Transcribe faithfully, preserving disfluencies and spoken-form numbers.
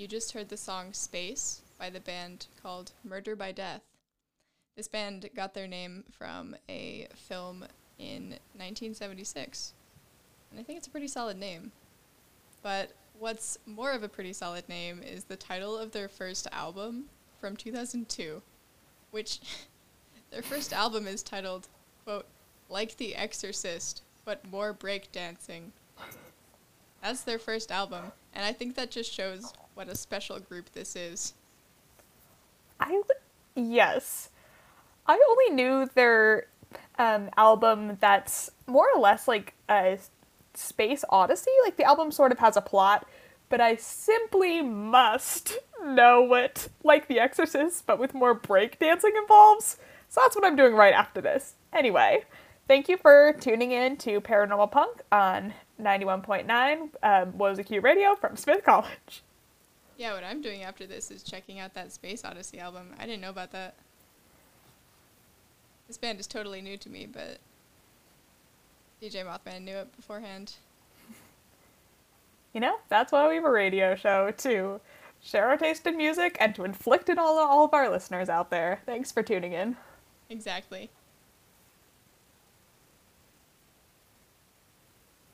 You just heard the song Space by the band called Murder by Death. This band got their name from a film in nineteen seventy-six. And I think it's a pretty solid name. But what's more of a pretty solid name is the title of their first album from two thousand two, which their first album is titled, quote, Like the Exorcist, but more breakdancing. That's their first album, and I think that just shows what a special group this is. I w- yes. I only knew their um, album that's more or less like a space odyssey. Like, the album sort of has a plot, but I simply must know what Like the Exorcist, but with more breakdancing involves. So that's what I'm doing right after this. Anyway, thank you for tuning in to Paranormal Punk on ninety-one point nine um, W O Z Q Radio from Smith College. Yeah, what I'm doing after this is checking out that Space Odyssey album. I didn't know about that. This band is totally new to me, but D J Mothman knew it beforehand. You know, that's why we have a radio show, to share our taste in music and to inflict it all on all of our listeners out there. Thanks for tuning in. Exactly.